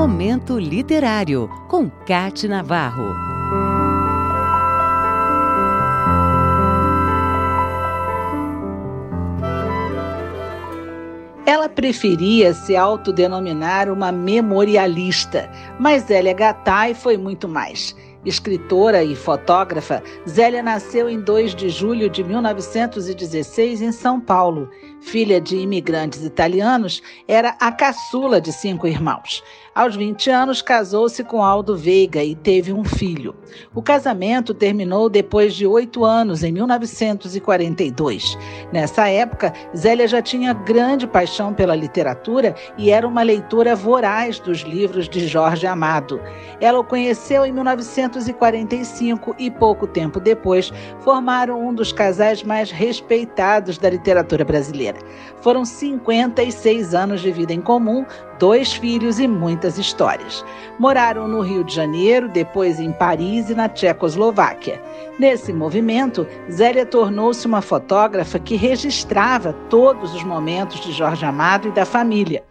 Momento Literário, com Katy Navarro. Ela preferia se autodenominar uma memorialista, mas Zélia Gattai foi muito mais. Escritora e fotógrafa, Zélia nasceu em 2 de julho de 1916 em São Paulo. Filha de imigrantes italianos, era a caçula de 5 irmãos. Aos 20 anos, casou-se com Aldo Veiga e teve um filho. O casamento terminou depois de 8 anos, em 1942. Nessa época, Zélia já tinha grande paixão pela literatura e era uma leitora voraz dos livros de Jorge Amado. Ela o conheceu em 1945 e, pouco tempo depois, formaram um dos casais mais respeitados da literatura brasileira. Foram 56 anos de vida em comum, 2 filhos e muitas histórias. Moraram no Rio de Janeiro, depois em Paris e na Tchecoslováquia. Nesse movimento, Zélia tornou-se uma fotógrafa que registrava todos os momentos de Jorge Amado e da família.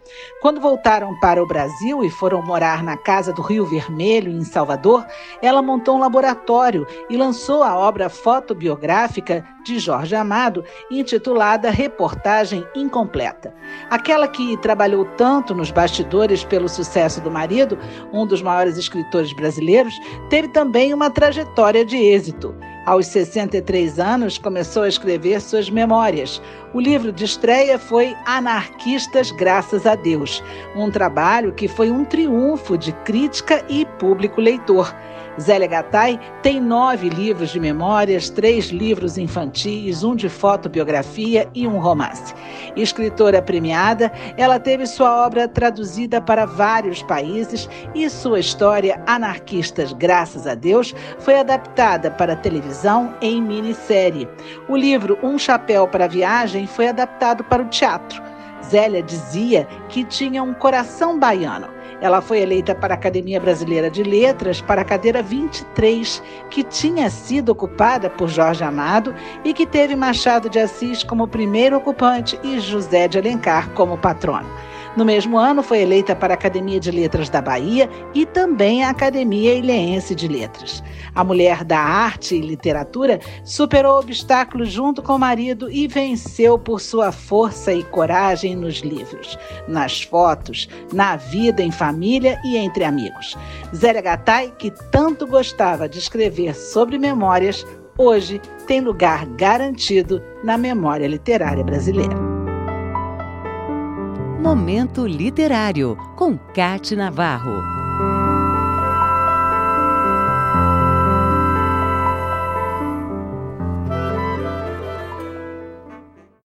Quando voltaram para o Brasil e foram morar na Casa do Rio Vermelho, em Salvador, ela montou um laboratório e lançou a obra fotobiográfica de Jorge Amado, intitulada Reportagem Incompleta. Aquela que trabalhou tanto nos bastidores pelo sucesso do marido, um dos maiores escritores brasileiros, teve também uma trajetória de êxito. Aos 63 anos, começou a escrever suas memórias. O livro de estreia foi Anarquistas, Graças a Deus, um trabalho que foi um triunfo de crítica e público leitor. Zélia Gattai tem 9 livros de memórias, 3 livros infantis, um de fotobiografia e um romance. Escritora premiada, ela teve sua obra traduzida para vários países e sua história Anarquistas, Graças a Deus, foi adaptada para a televisão em minissérie. O livro Um Chapéu para a Viagem foi adaptado para o teatro. Zélia dizia que tinha um coração baiano. Ela foi eleita para a Academia Brasileira de Letras para a cadeira 23, que tinha sido ocupada por Jorge Amado e que teve Machado de Assis como primeiro ocupante e José de Alencar como patrono. No mesmo ano, foi eleita para a Academia de Letras da Bahia e também a Academia Ilheense de Letras. A mulher da arte e literatura superou obstáculos junto com o marido e venceu por sua força e coragem nos livros, nas fotos, na vida em família e entre amigos. Zélia Gattai, que tanto gostava de escrever sobre memórias, hoje tem lugar garantido na memória literária brasileira. Momento Literário, com Katy Navarro.